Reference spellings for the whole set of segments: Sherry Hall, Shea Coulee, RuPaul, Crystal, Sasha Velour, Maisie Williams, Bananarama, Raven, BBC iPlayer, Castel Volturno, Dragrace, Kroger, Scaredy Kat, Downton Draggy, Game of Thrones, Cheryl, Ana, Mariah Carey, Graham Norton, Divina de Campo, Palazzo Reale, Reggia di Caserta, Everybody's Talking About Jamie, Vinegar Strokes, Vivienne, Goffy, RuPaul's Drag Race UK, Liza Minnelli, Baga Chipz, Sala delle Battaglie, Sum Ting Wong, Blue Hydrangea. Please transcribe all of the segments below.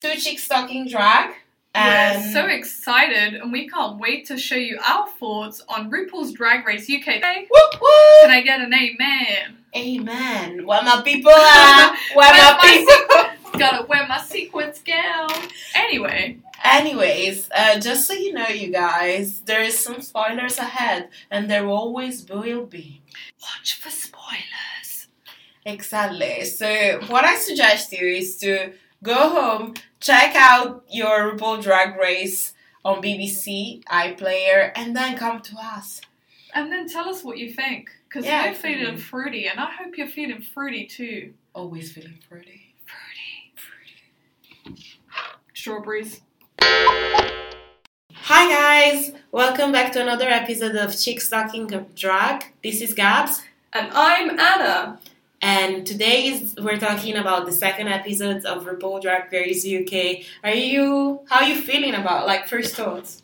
Two Chicks Talking Drag. We're so excited, and we can't wait to show you our thoughts on RuPaul's Drag Race UK. Whoop, whoop. Can I get an amen? Amen. Where my people are? Where my people? Gotta wear my sequins gown. Anyways, just so you know, you guys, there is some spoilers ahead, and there always will be. Watch for spoilers. Exactly. So what I suggest you is to go home, check out your RuPaul Drag Race on BBC iPlayer, and then come to us. And then tell us what you think, because we're feeling fruity, and I hope you're feeling fruity too. Always feeling fruity. Fruity. Strawberries. Hi guys, welcome back to another episode of Chicks Talking Drag. This is Gabs. And I'm Anna. And today we're talking about the second episode of RuPaul Drag Race UK. How are you feeling about, like, first thoughts?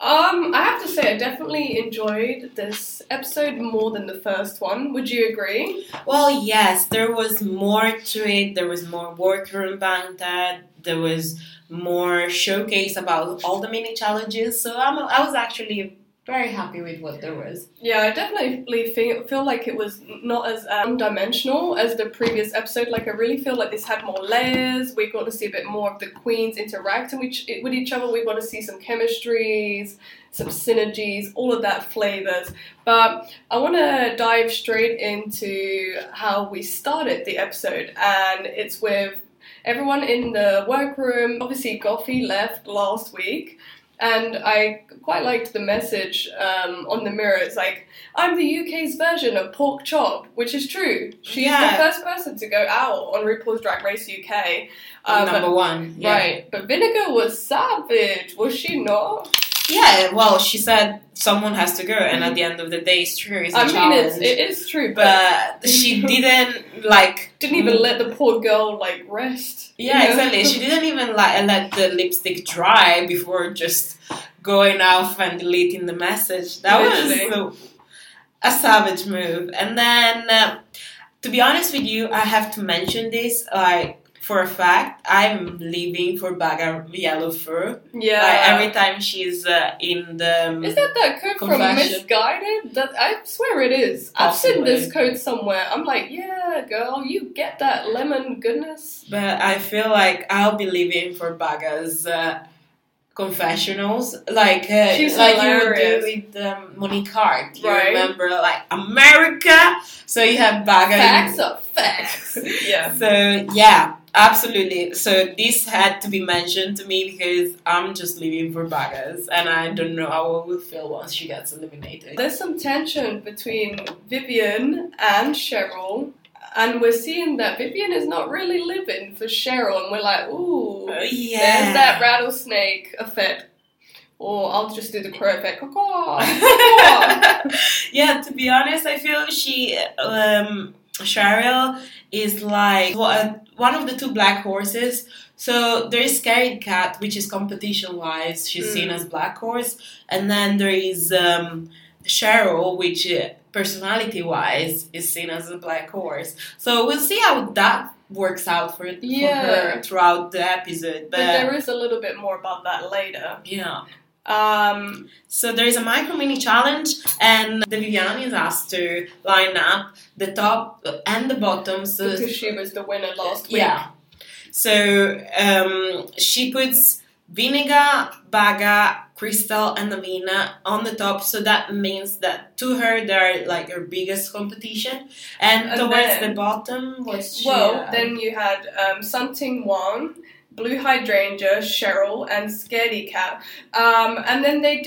I have to say I definitely enjoyed this episode more than the first one. Would you agree? Well, yes, there was more to it. There was more workroom banter. There was more showcase about all the mini challenges. So I was actually very happy with what there was. Yeah, I definitely feel like it was not as one-dimensional as the previous episode. Like, I really feel like this had more layers. We got to see a bit more of the queens interacting with each other. We got to see some chemistries, some synergies, all of that flavours. But I want to dive straight into how we started the episode, and it's with everyone in the workroom. Obviously, Goffy left last week. And I quite liked the message on the mirror. It's like, I'm the UK's version of Pork Chop, which is true. She's the first person to go out on RuPaul's Drag Race UK. Number one. Yeah. Right. But Vinegar was savage, was she not? Yeah, well, she said someone has to go, and at the end of the day, it's true. It's a challenge. It is true, but she didn't didn't even let the poor girl rest. Yeah, exactly. She didn't even let the lipstick dry before just going off and deleting the message. That was a savage move. And then, to be honest with you, I have to mention this. For a fact, I'm living for Baga Yellow Fur. Yeah. Every time she's in the... Is that coat from Misguided? I swear it is. Possibly. I've seen this coat somewhere. I'm like, yeah, girl, you get that lemon goodness. But I feel like I'll be living for Baga's confessionals. She's hilarious. You would do with Monique Hart. You remember, America. So you have Baga. Facts are facts. Yeah. So, yeah. Absolutely. So this had to be mentioned to me because I'm just living for Bagas, and I don't know how I will feel once she gets eliminated. There's some tension between Vivienne and Cheryl, and we're seeing that Vivienne is not really living for Cheryl, and we're like, ooh, yeah. There's that rattlesnake effect. Or I'll just do the crow effect. Yeah, to be honest, I feel Cheryl is one of the two black horses. So there is Scaredy Kat, which is competition-wise, she's seen as black horse, and then there is Cheryl, which personality-wise is seen as a black horse. So we'll see how that works out for her throughout the episode. But there is a little bit more about that later. Yeah. So there is a micro mini challenge, and the Vivienne is asked to line up the top and the bottom. So because she was the winner last week. Yeah. So she puts Vinegar, Baga, Crystal, and Divina on the top. So that means that to her they're her biggest competition. And towards the bottom was she. Well, then you had Sum Ting Wong, Blue Hydrangea, Cheryl, and Scaredy Kat. And then they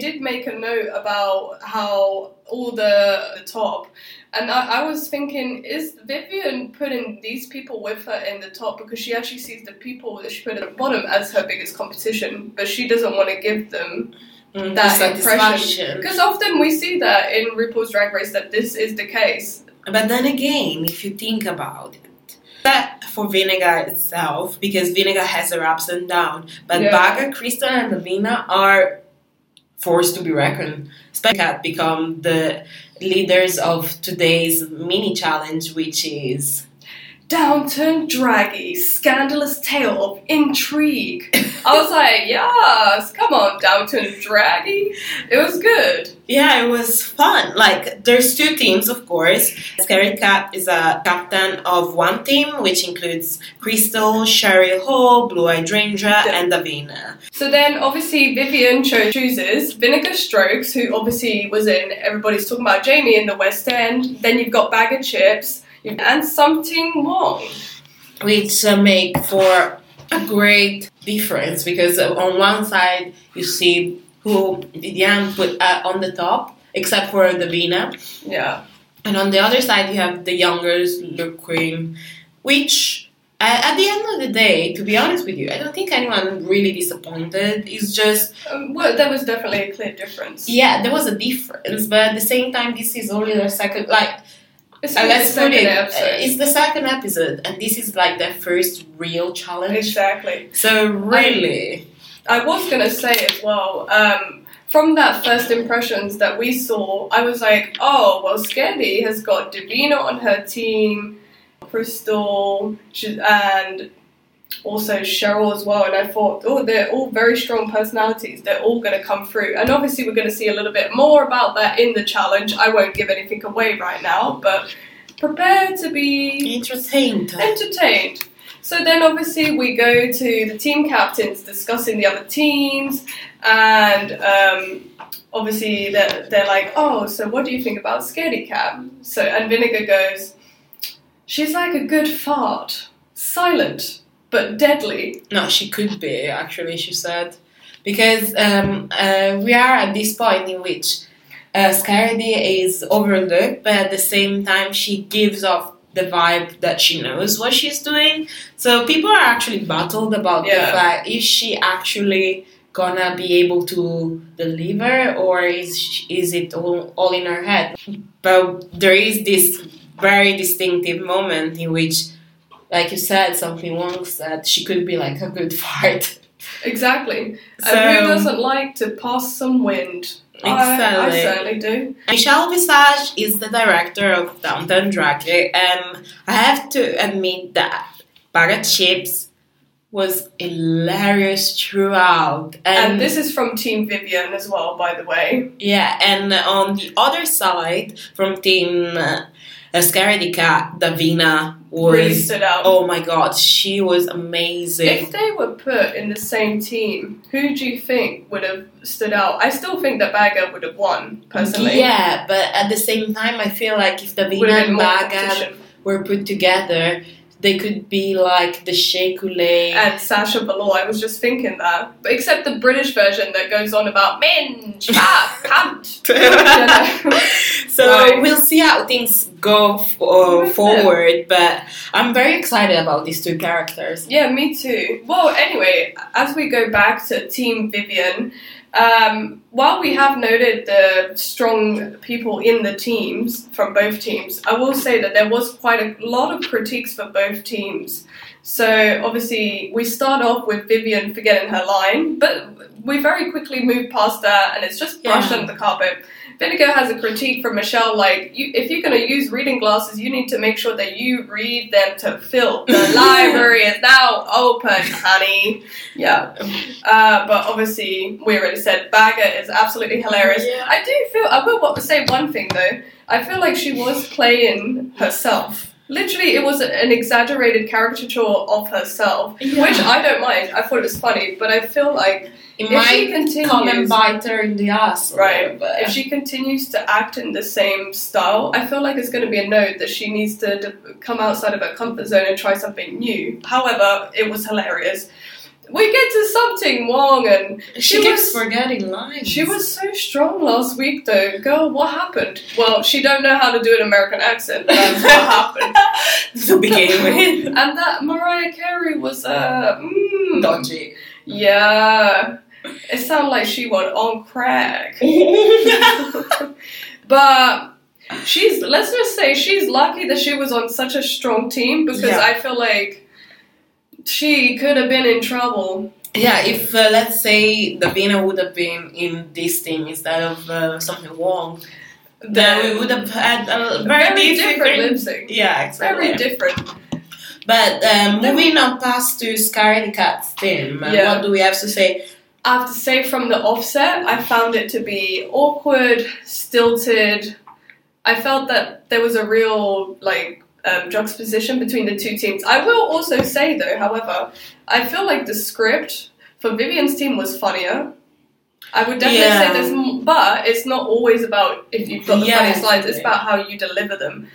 did make a note about how all the top. And I was thinking, is Vivienne putting these people with her in the top? Because she actually sees the people that she put at the bottom as her biggest competition, but she doesn't want to give them that impression. Because often we see that in RuPaul's Drag Race, that this is the case. But then again, if you think about it, that for Vinegar itself, because Vinegar has her ups and downs, but Baga, Crystal, and Divina are forced to be reckoned. Kat become the leaders of today's mini challenge, which is Downton Draggy, scandalous tale of intrigue. I was like, yes, come on, Downton Draggy. It was good. Yeah, it was fun. Like, there's two teams, of course. Scaredy Kat is a captain of one team, which includes Crystal, Sherry Hall, Blue Hydrangea, and Divina. So then, obviously, Vivienne chooses Vinegar Strokes, who obviously was in Everybody's Talking About Jamie in the West End. Then you've got Baga Chipz. And Sum Ting Wong, which make for a great difference, because on one side you see who Yang put on the top, except for Divina. Yeah. And on the other side you have the youngers look cream, which at the end of the day, to be honest with you, I don't think anyone really disappointed. It's just... well, there was definitely a clear difference. Yeah, there was a difference, but at the same time this is only their second... It's the second episode, and this is like their first real challenge. Exactly. So really, I was gonna say as well, from that first impressions that we saw, I was like, oh well, Scaredy has got Divina on her team, Crystal, and also Cheryl as well, and I thought, oh, they're all very strong personalities, they're all going to come through, and obviously we're going to see a little bit more about that in the challenge. I won't give anything away right now, but prepare to be entertained. So then obviously we go to the team captains discussing the other teams, and obviously they're like, oh, so what do you think about Scaredy Kat? So, and Vinegar goes, she's like a good fart, silent but deadly. No, she could be, actually, she said. Because we are at this point in which Scaredy is overlooked, but at the same time she gives off the vibe that she knows what she's doing. So people are actually baffled about the fact, is she actually gonna be able to deliver, or is it all in her head? But there is this very distinctive moment in which, like you said, something wrong said, she could be like a good fart. Exactly. So, and who doesn't like to pass some wind? Exactly. I certainly do. Michelle Visage is the director of Downton Draggy, and I have to admit that Baga Chipz was hilarious throughout. And this is from Team Vivienne as well, by the way. Yeah, and on the other side, from Team Scaredy Kat, Divina was really stood out. Oh my god, she was amazing. If they were put in the same team, who do you think would have stood out? I still think that Baga would have won, personally. Yeah, but at the same time, I feel like if Divina and Baga were put together, they could be like the Shea Coulee and Sasha Velour. I was just thinking that, except the British version that goes on about men, chap, cunt. So we'll see how things go forward, but I'm very excited about these two characters. Yeah, me too. Well, anyway, as we go back to Team Vivienne, while we have noted the strong people in the teams from both teams, I will say that there was quite a lot of critiques for both teams. So obviously we start off with Vivienne forgetting her line, but we very quickly move past that and it's just brushed under the carpet. Vinegar has a critique from Michelle, like, if you're going to use reading glasses, you need to make sure that you read them to fill. The library is now open, honey. Yeah. But obviously, we already said Baga is absolutely hilarious. Yeah. I do feel, I will say one thing though, I feel like she was playing herself. Literally, it was an exaggerated caricature of herself, which I don't mind. I thought it was funny, but I feel like it might come and bite her in the ass. Right. But if she continues to act in the same style, I feel like it's going to be a note that she needs to come outside of her comfort zone and try something new. However, it was hilarious. We get to Sum Ting Wong, and she keeps forgetting lines. She was so strong last week, though. Girl, what happened? Well, she don't know how to do an American accent. That's what happened. To begin with. And that Mariah Carey was dodgy. Yeah. It sounded like she was on crack. But let's just say she's lucky that she was on such a strong team, because I feel like she could have been in trouble. Yeah, if let's say Divina would have been in this team instead of something wrong, then we would have had a very different lip sync. Yeah, exactly. Very different. But moving on past to Scaredy Kat's theme, what do we have to say? I have to say from the offset, I found it to be awkward, stilted. I felt that there was a real, juxtaposition between the two teams. I will also say, though, however, I feel like the script for Vivienne's team was funnier. I would definitely say there's more, but it's not always about if you've got the funny slides. It's about how you deliver them.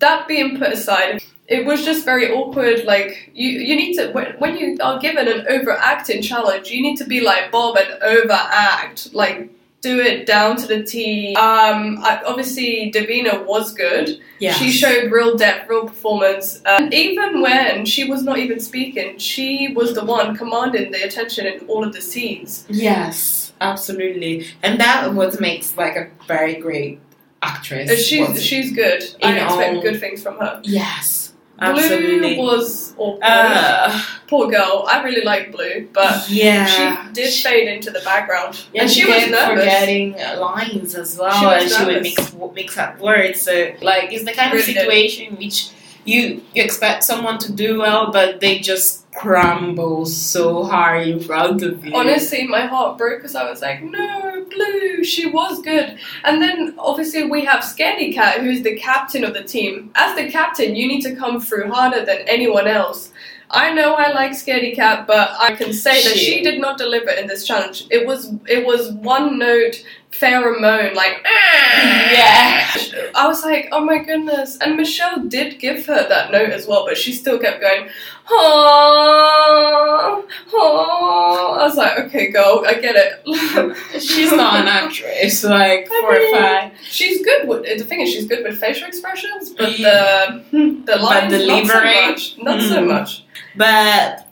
That being put aside, it was just very awkward. Like, you need to, when you are given an overacting challenge, you need to be like Bob and overact. Like, do it down to the T. Obviously, Divina was good. Yes. She showed real depth, real performance. And even when she was not even speaking, she was the one commanding the attention in all of the scenes. Yes, absolutely. And that what makes, a very great actress. She's good. I expect good things from her. Yes. Absolutely. Blue was awkward. Poor girl. I really like Blue, but she did fade into the background. Yeah, and she was nervous. Forgetting lines as well, she would mix up words. So, it's the kind of situation in which you expect someone to do well, but they just crumble so hard in front of you. Honestly, my heart broke because I was like, no, Blue, she was good. And then, obviously, we have Scaredy Kat, who's the captain of the team. As the captain, you need to come through harder than anyone else. I know I like Scaredy Kat, but I can say that she did not deliver in this challenge. It was one note pheromone, I was like, oh my goodness. And Michelle did give her that note as well, but she still kept going, oh. I was like, okay, girl, I get it. She's not an actress, she's good with it. The thing is, she's good with facial expressions, but the lines, not so much. But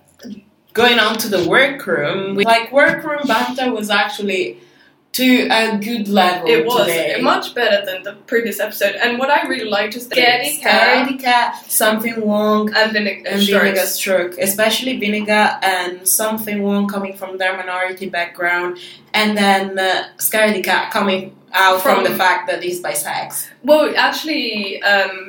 going on to the workroom, workroom banter was actually to a good level. It was today. Much better than the previous episode. And what I really liked is Scaredy Kat, Sum Ting Wong, and Vinegar Strokes. Especially Vinegar and Sum Ting Wong coming from their minority background. And then Scaredy Kat coming out from the fact that he's bisexual. Well, actually,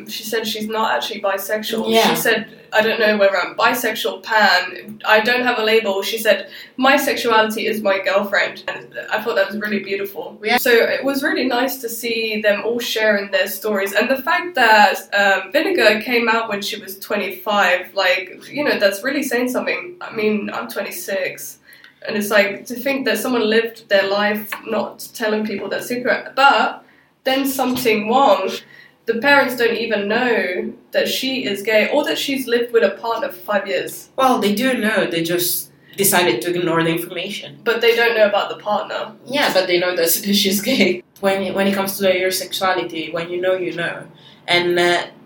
she said she's not actually bisexual. Yeah. She said, I don't know whether I'm bisexual, pan, I don't have a label. She said, my sexuality is my girlfriend. And I thought that was really beautiful. Yeah. So it was really nice to see them all sharing their stories. And the fact that Vinegar came out when she was 25, that's really saying something. I mean, I'm 26. And it's to think that someone lived their life not telling people their secret. But then something wrong. The parents don't even know that she is gay or that she's lived with a partner for 5 years. Well, they do know. They just decided to ignore the information. But they don't know about the partner. Yeah, but they know that she's gay. When it comes to your sexuality, when you know, you know. And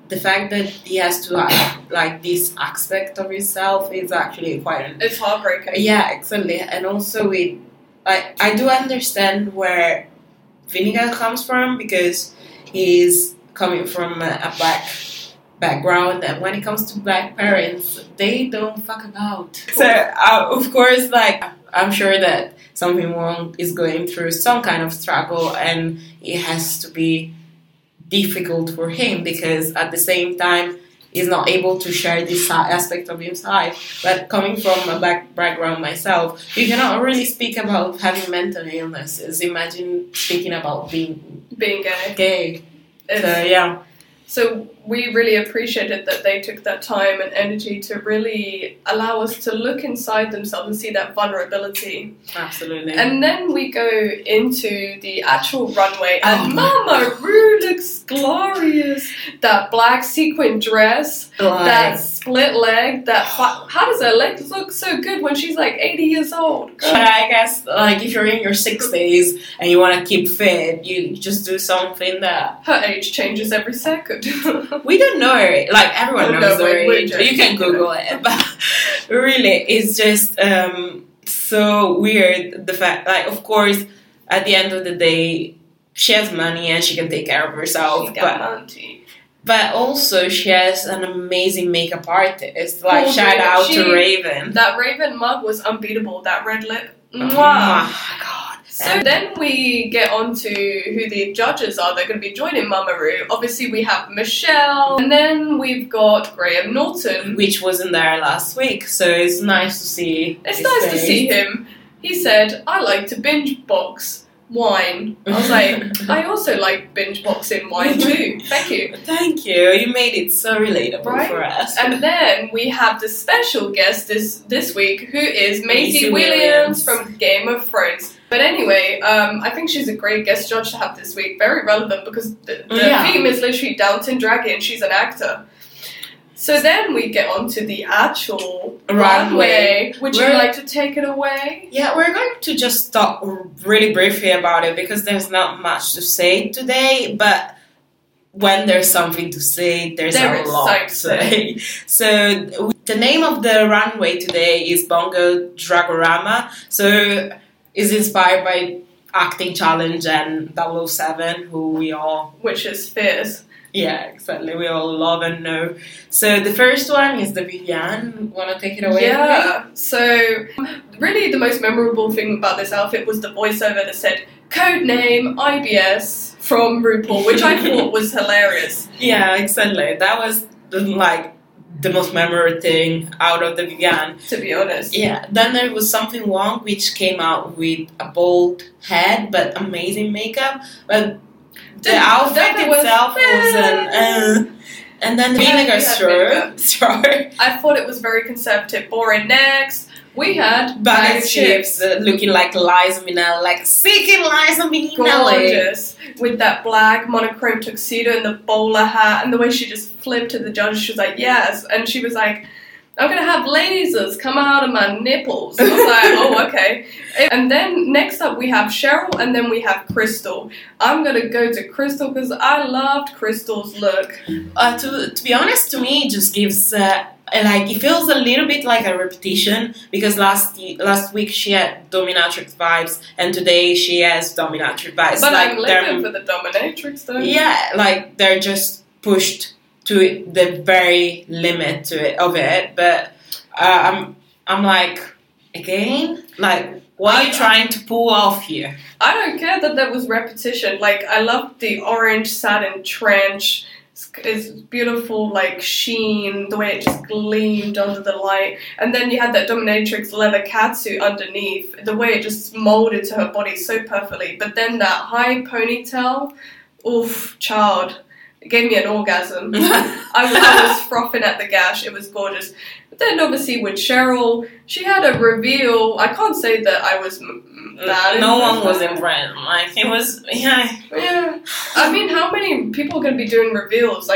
the fact that he has to have this aspect of himself is actually it's heartbreaking. Yeah, exactly. And also I do understand where Vinegar comes from, because he's coming from a black background, and when it comes to black parents, they don't fuck about. So of course, I'm sure that Sum Ting Wong is going through some kind of struggle, and it has to be difficult for him, because at the same time he's not able to share this aspect of himself. But coming from a black background myself, you cannot really speak about having mental illnesses. Imagine speaking about being gay. So we really appreciated that they took that time and energy to really allow us to look inside themselves and see that vulnerability. Absolutely. And then we go into the actual runway, and Mama Ru looks glorious. That black sequin dress, that split leg, how does her legs look so good when she's 80 years old? Girl. But I guess if you're in your 60s and you want to keep fit, you just do something that... Her age changes every second. We don't know her. Everyone knows her age. You can Google it. But really, it's just so weird. The fact, of course, at the end of the day, she has money and she can take care of herself. She's got money. But also, she has an amazing makeup artist. Shout out to Raven. That Raven mug was unbeatable. That red lip. Mwah. Oh my God. So then we get on to who the judges are. They're going to be joining Mama Ru. Obviously, we have Michelle, and then we've got Graham Norton, which wasn't there last week. So it's nice to see. It's nice to see him. He said, "I like to binge box wine." I was like, "I also like binge boxing wine too." Thank you. Thank you. You made it so relatable for us. And then we have the special guest this week, who is Maisie Williams from Game of Thrones. But anyway, I think she's a great guest judge to have this week. Very relevant because the theme is literally Downton Draggy and she's an actor. So then we get on to the actual runway. Would you like to take it away? Yeah, we're going to just talk really briefly about it because there's not much to say today. But when there's something to say, there's a lot to say. So the name of the runway today is Bongo Dragorama. So is inspired by Acting Challenge and 007, which is fierce. Yeah, exactly. We all love and know. So the first one is the Vivienne. Want to take it away? Yeah. So really the most memorable thing about this outfit was the voiceover that said, "Codename IBS from RuPaul," which I thought was hilarious. Yeah, exactly. That was the most memorable thing out of the Vivienne. To be honest. Yeah. Then there was something wrong, which came out with a bald head, but amazing makeup. But the outfit itself was an... And then the Vinegar Strokes. I thought it was very conservative. Boring next. We had Baga Chipz looking like Liza Minnelli, seeking Liza Minnelli. Gorgeous. With that black monochrome tuxedo and the bowler hat and the way she just flipped to the judge. She was like, yes. And she was like, I'm going to have lasers come out of my nipples. I was like, oh, okay. And then next up we have Cheryl and then we have Crystal. I'm going to go to Crystal because I loved Crystal's look. To be honest, to me, it just gives... it feels a little bit like a repetition because last week she had dominatrix vibes and today she has dominatrix vibes. But I'm living for the dominatrix though. Yeah, they're just pushed to the very limit of it. But I'm like, again, what are you trying to pull off here? I don't care that there was repetition. I love the orange satin trench. It's beautiful, sheen, the way it just gleamed under the light. And then you had that dominatrix leather catsuit underneath, the way it just moulded to her body so perfectly. But then that high ponytail, oof, child, it gave me an orgasm. I was frothing at the gash. It was gorgeous. But then obviously with Cheryl, she had a reveal. I can't say that I was... No one was in brand. It was... Yeah. I mean, how many people are going to be doing reveals?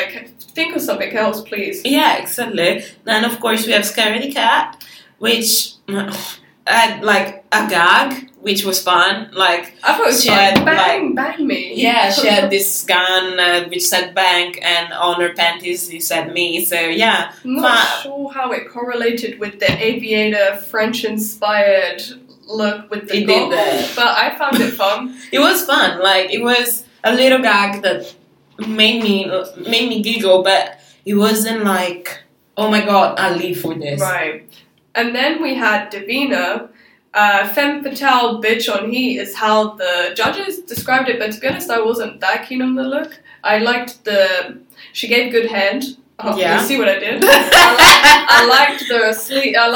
Think of something else, please. Yeah, exactly. Then, of course, we have Scaredy Kat, which had, a gag, which was fun. I thought it was fun. Bang me. Yeah, she had this gun, which said bang, and on her panties, it said me. So, yeah. I'm not sure how it correlated with the aviator, French-inspired... look with the goggles, but I found it fun. It was fun. It was a little gag that made me giggle, but it wasn't oh my god, I'll leave for this. Right. And then we had Divina. Femme fatale bitch on heat is how the judges described it, but to be honest, I wasn't that keen on the look. I liked she gave good hand. Oh, yeah. You see what I did? I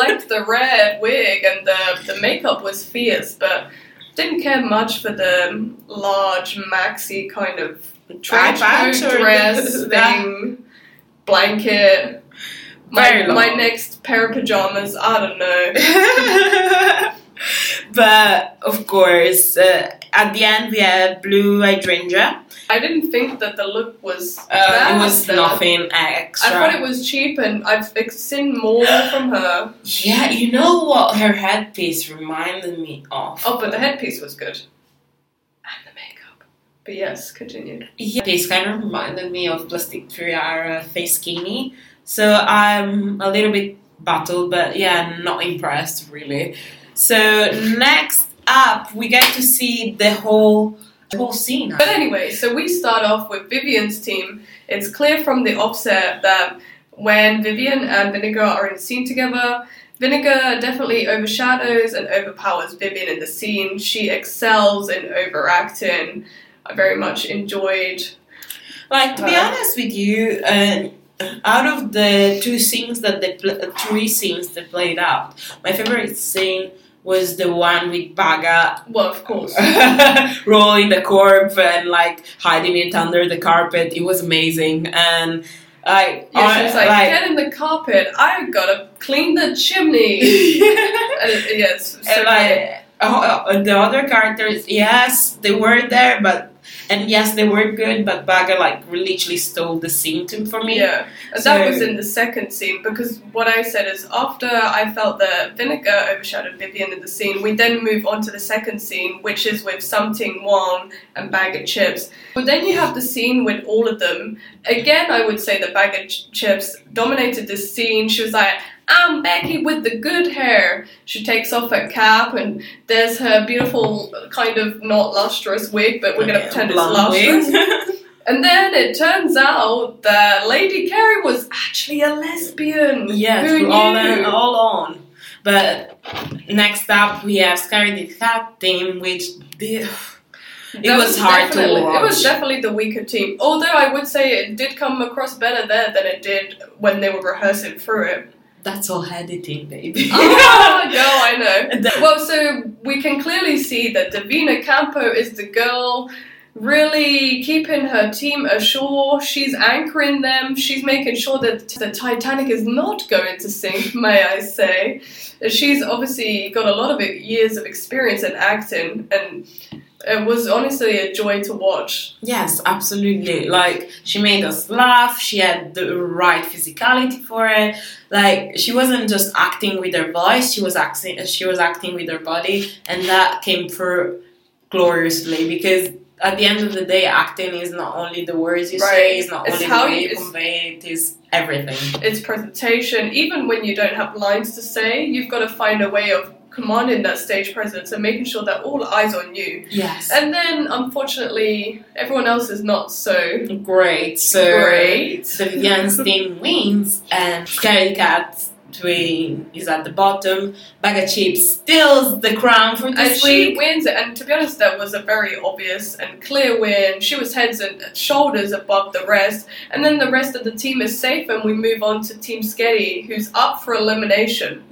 liked the red wig and the makeup was fierce, but didn't care much for the large maxi kind of trench coat dress thing, blanket. My next pair of pajamas, I don't know. But of course, at the end we had Blue Hydrangea. I didn't think that the look was bad. It was nothing extra. I thought it was cheap and I've seen more from her. Yeah, you know what her headpiece reminded me of? Oh, but the headpiece was good. And the makeup. But yes, continue. Yeah, this kind of reminded me of Plastic Tiara Face Skinny. So I'm a little bit battled, but yeah, not impressed really. So next up, we get to see the whole scene. But anyway, so we start off with Vivienne's team. It's clear from the offset that when Vivienne and Vinegar are in the scene together, Vinegar definitely overshadows and overpowers Vivienne in the scene. She excels in overacting. I very much enjoyed. Like, to be honest with you, out of the three scenes that played out, my favorite scene was the one with Baga. Well, of course. Rolling the corpse and, like, hiding it under the carpet. It was amazing. And she was like, get in the carpet. I've got to clean the chimney. The other characters, yes, they were there, they were good, but Baga, like, literally stole the scene for me. Yeah, and that was in the second scene, because what I said is, after I felt that Vinegar overshadowed Vivienne in the scene, we then move on to the second scene, which is with Sum Ting Wong and Baga Chipz. But then you have the scene with all of them. Again, I would say that Baga Chipz dominated this scene. She was like, I'm Becky with the good hair. She takes off her cap and there's her beautiful, kind of not lustrous wig, but we're going to pretend it's lustrous. And then it turns out that Lady Carey was actually a lesbian. Yes, who knew? All on. But next up we have Scaredy Kat team, which... It was definitely the weaker team. Although I would say it did come across better there than it did when they were rehearsing through it. That's all editing, baby. Oh, no, I know. Well, so we can clearly see that Divina de Campo is the girl really keeping her team ashore. She's anchoring them. She's making sure that the Titanic is not going to sink, may I say. She's obviously got a lot of years of experience in acting, and it was honestly a joy to watch. Yes, absolutely. Like, she made us laugh. She had the right physicality for it. Like, she wasn't just acting with her voice. She was acting with her body, and that came through gloriously, because at the end of the day, acting is not only the words you say, it's not only how you convey it, it's everything. It's presentation. Even when you don't have lines to say, you've got to find a way of commanding that stage presence and making sure that all eyes on you. Yes. And then, unfortunately, everyone else is not so great. The Vivienne's team wins, and Scaredy Kat is at the bottom. Baga Chipz steals the crown from this week. And she wins it. And to be honest, that was a very obvious and clear win. She was heads and shoulders above the rest. And then the rest of the team is safe, and we move on to Team Scaredy, who's up for elimination.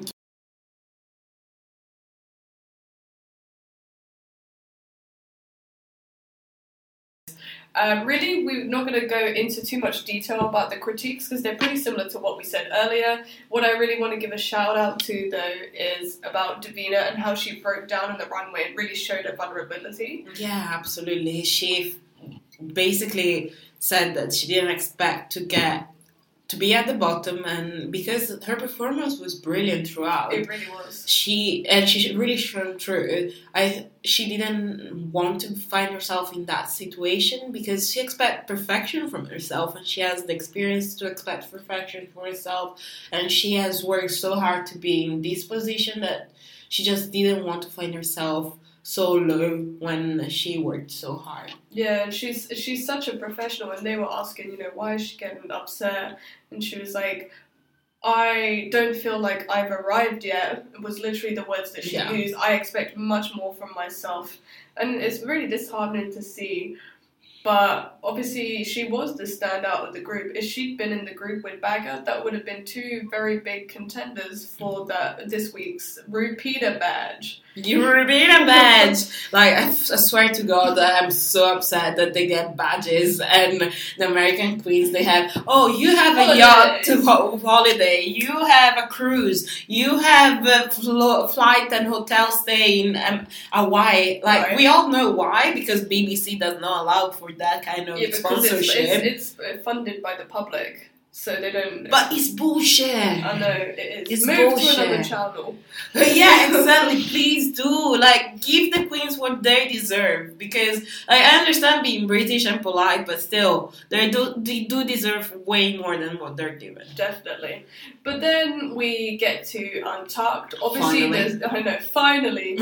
Really, we're not going to go into too much detail about the critiques because they're pretty similar to what we said earlier. What I really want to give a shout out to, though, is about Divina and how she broke down on the runway and really showed her vulnerability. Yeah, absolutely. She basically said that she didn't expect to be at the bottom, and because her performance was brilliant throughout. It really was. She really shone through. She didn't want to find herself in that situation because she expects perfection from herself, and she has the experience to expect perfection for herself, and she has worked so hard to be in this position that she just didn't want to find herself so low when she worked so hard. Yeah, and she's such a professional, and they were asking, why is she getting upset? And she was like, I don't feel like I've arrived yet. It was literally the words that she used. I expect much more from myself. And it's really disheartening to see. But obviously she was the standout of the group. If she'd been in the group with Baga, that would have been two very big contenders for this week's Repeater badge. You Repeater badge! Like, I swear to God that I'm so upset that they get badges, and the American Queens, they have, you have a yacht to holiday, you have a cruise, you have a flight and hotel stay in Hawaii. Like, We all know why, because BBC does not allow for that kind of sponsorship. It's funded by the public, so they don't. But it's bullshit. I know it is. It's move bullshit. To another channel. Yeah, exactly. Please do give the queens what they deserve, because I understand being British and polite, but still they do deserve way more than what they're given. Definitely. But then we get to Untucked. Obviously, finally.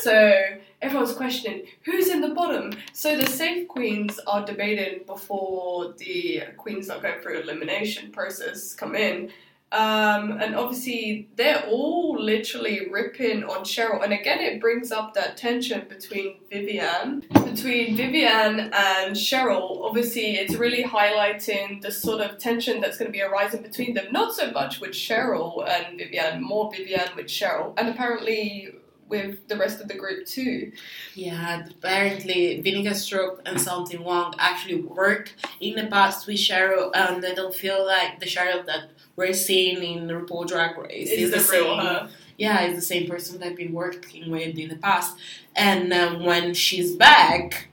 So. Everyone's questioning who's in the bottom. So the safe queens are debating before the queens that go through elimination process come in. And obviously they're all literally ripping on Cheryl, and again it brings up that tension between Vivienne and Cheryl. Obviously it's really highlighting the sort of tension that's going to be arising between them, not so much with Cheryl and Vivienne, more Vivienne with Cheryl, and apparently with the rest of the group too. Yeah, apparently Vinegar Strokes and Sum Ting Wong actually worked in the past with Cheryl, and I don't feel like the Cheryl that we're seeing in RuPaul Drag Race is the real her. Yeah, it's the same person that I've been working with in the past. And when she's back,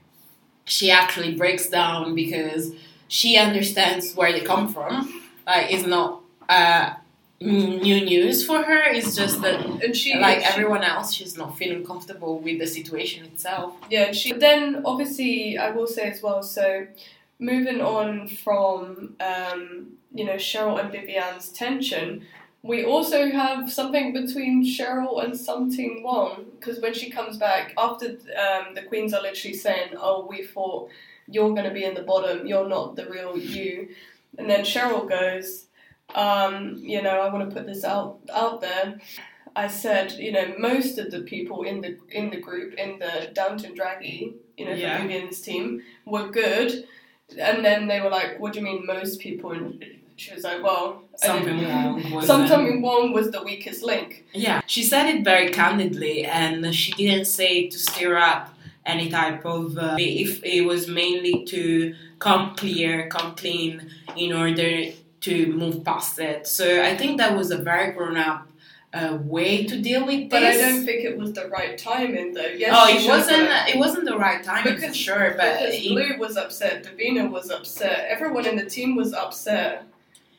she actually breaks down because she understands where they come from. Like, it's not new news for her. It's just that, and she, everyone else, she's not feeling comfortable with the situation itself. Yeah, then obviously, I will say as well, so moving on from Cheryl and Vivienne's tension, we also have something between Cheryl and Sum Ting Wong, because when she comes back after the queens are literally saying, "Oh, we thought you're going to be in the bottom. You're not the real you," and then Cheryl goes, "I want to put this out there. I said, most of the people in the group in the Downton Draggy, from Vivienne's team were good, and then they were like, what do you mean most people?" And she was like, well, Sum Ting Wong was the weakest link. Yeah, she said it very candidly, and she didn't say to stir up any type of beef. It was mainly to come clean in order to move past it. So I think that was a very grown-up way to deal with this. But I don't think it was the right timing, though. Yes, it wasn't the right timing, for sure. But Blue was upset, Divina was upset, everyone in the team was upset.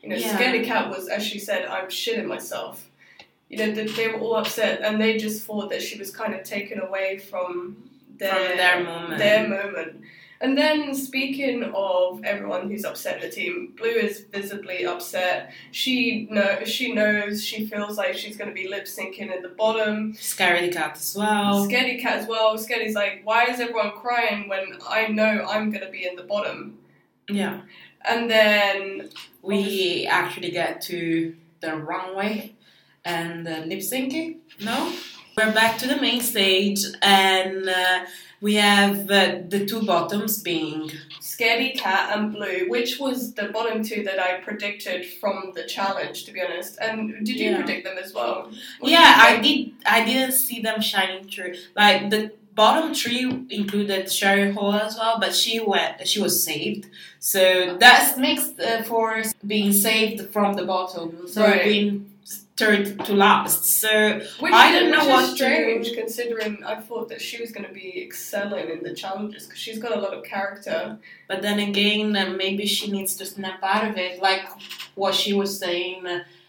Scaredy Kat was, as she said, "I'm shitting myself." They were all upset, and they just thought that she was kind of taken away from their moment. And then, speaking of everyone who's upset in the team, Blue is visibly upset. She knows. She feels like she's going to be lip syncing at the bottom. Scaredy Kat as well. Scaredy's like, "Why is everyone crying when I know I'm going to be in the bottom?" Yeah. And then we actually get to the runway and the lip syncing. No, we're back to the main stage, and we have the two bottoms being Scaredy Kat and Blue, which was the bottom two that I predicted from the challenge, to be honest. And did you predict them as well? I didn't see them shining through. Like, the bottom three included Sherry Hall as well, but she was saved. So that's mixed for being saved from the bottom. So being third to last. So which is strange considering I thought that she was going to be excelling in the challenges because she's got a lot of character. But then again, maybe she needs to snap out of it, like what she was saying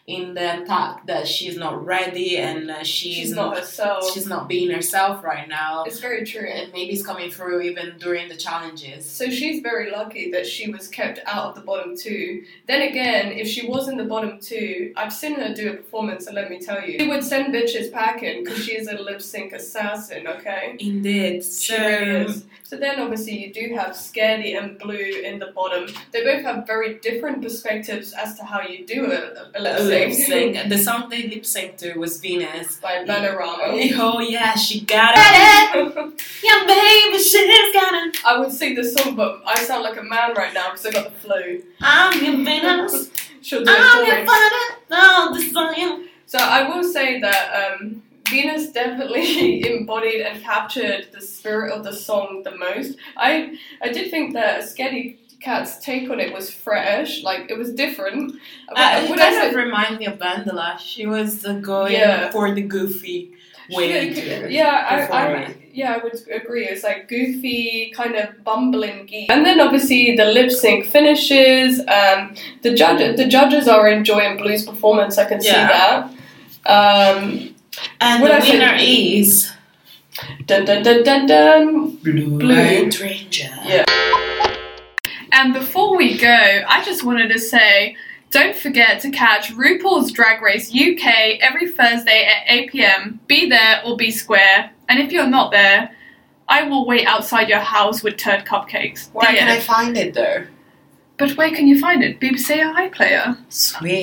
in the attack, that she's not ready and she's not herself. She's not being herself right now. It's very true, and maybe it's coming through even during the challenges. So she's very lucky that she was kept out of the bottom two. Then again, if she was in the bottom two, I've seen her do a performance, and let me tell you, she would send bitches packing because she is a lip sync assassin. Okay, indeed, she really is. So then obviously you do have Scaredy and Blue in the bottom. They both have very different perspectives as to how you do a lip sync. The song they lip synced to was Venus by Bananarama. Oh yeah, she got it. Yeah, baby, she's got it. I would sing the song, but I sound like a man right now because I got the flu. I'm your Venus. She'll do it for me. So I will say that Venus definitely embodied and captured the spirit of the song the most. I did think that Scaredy Kat's take on it was fresh, like it was different. It kind of reminded me of Vandala. She was going for the goofy way. I would agree. It's like goofy, kind of bumbling geek. And then obviously the lip sync finishes. The judges are enjoying Blue's performance. I can see that. And the winner is dun dun dun dun dun Blue Hydrangea. Yeah. And before we go, I just wanted to say, don't forget to catch RuPaul's Drag Race UK every Thursday at 8 p.m. Be there or be square. And if you're not there, I will wait outside your house with turd cupcakes. Where can I find it, though? But where can you find it? BBC iPlayer. Sweet.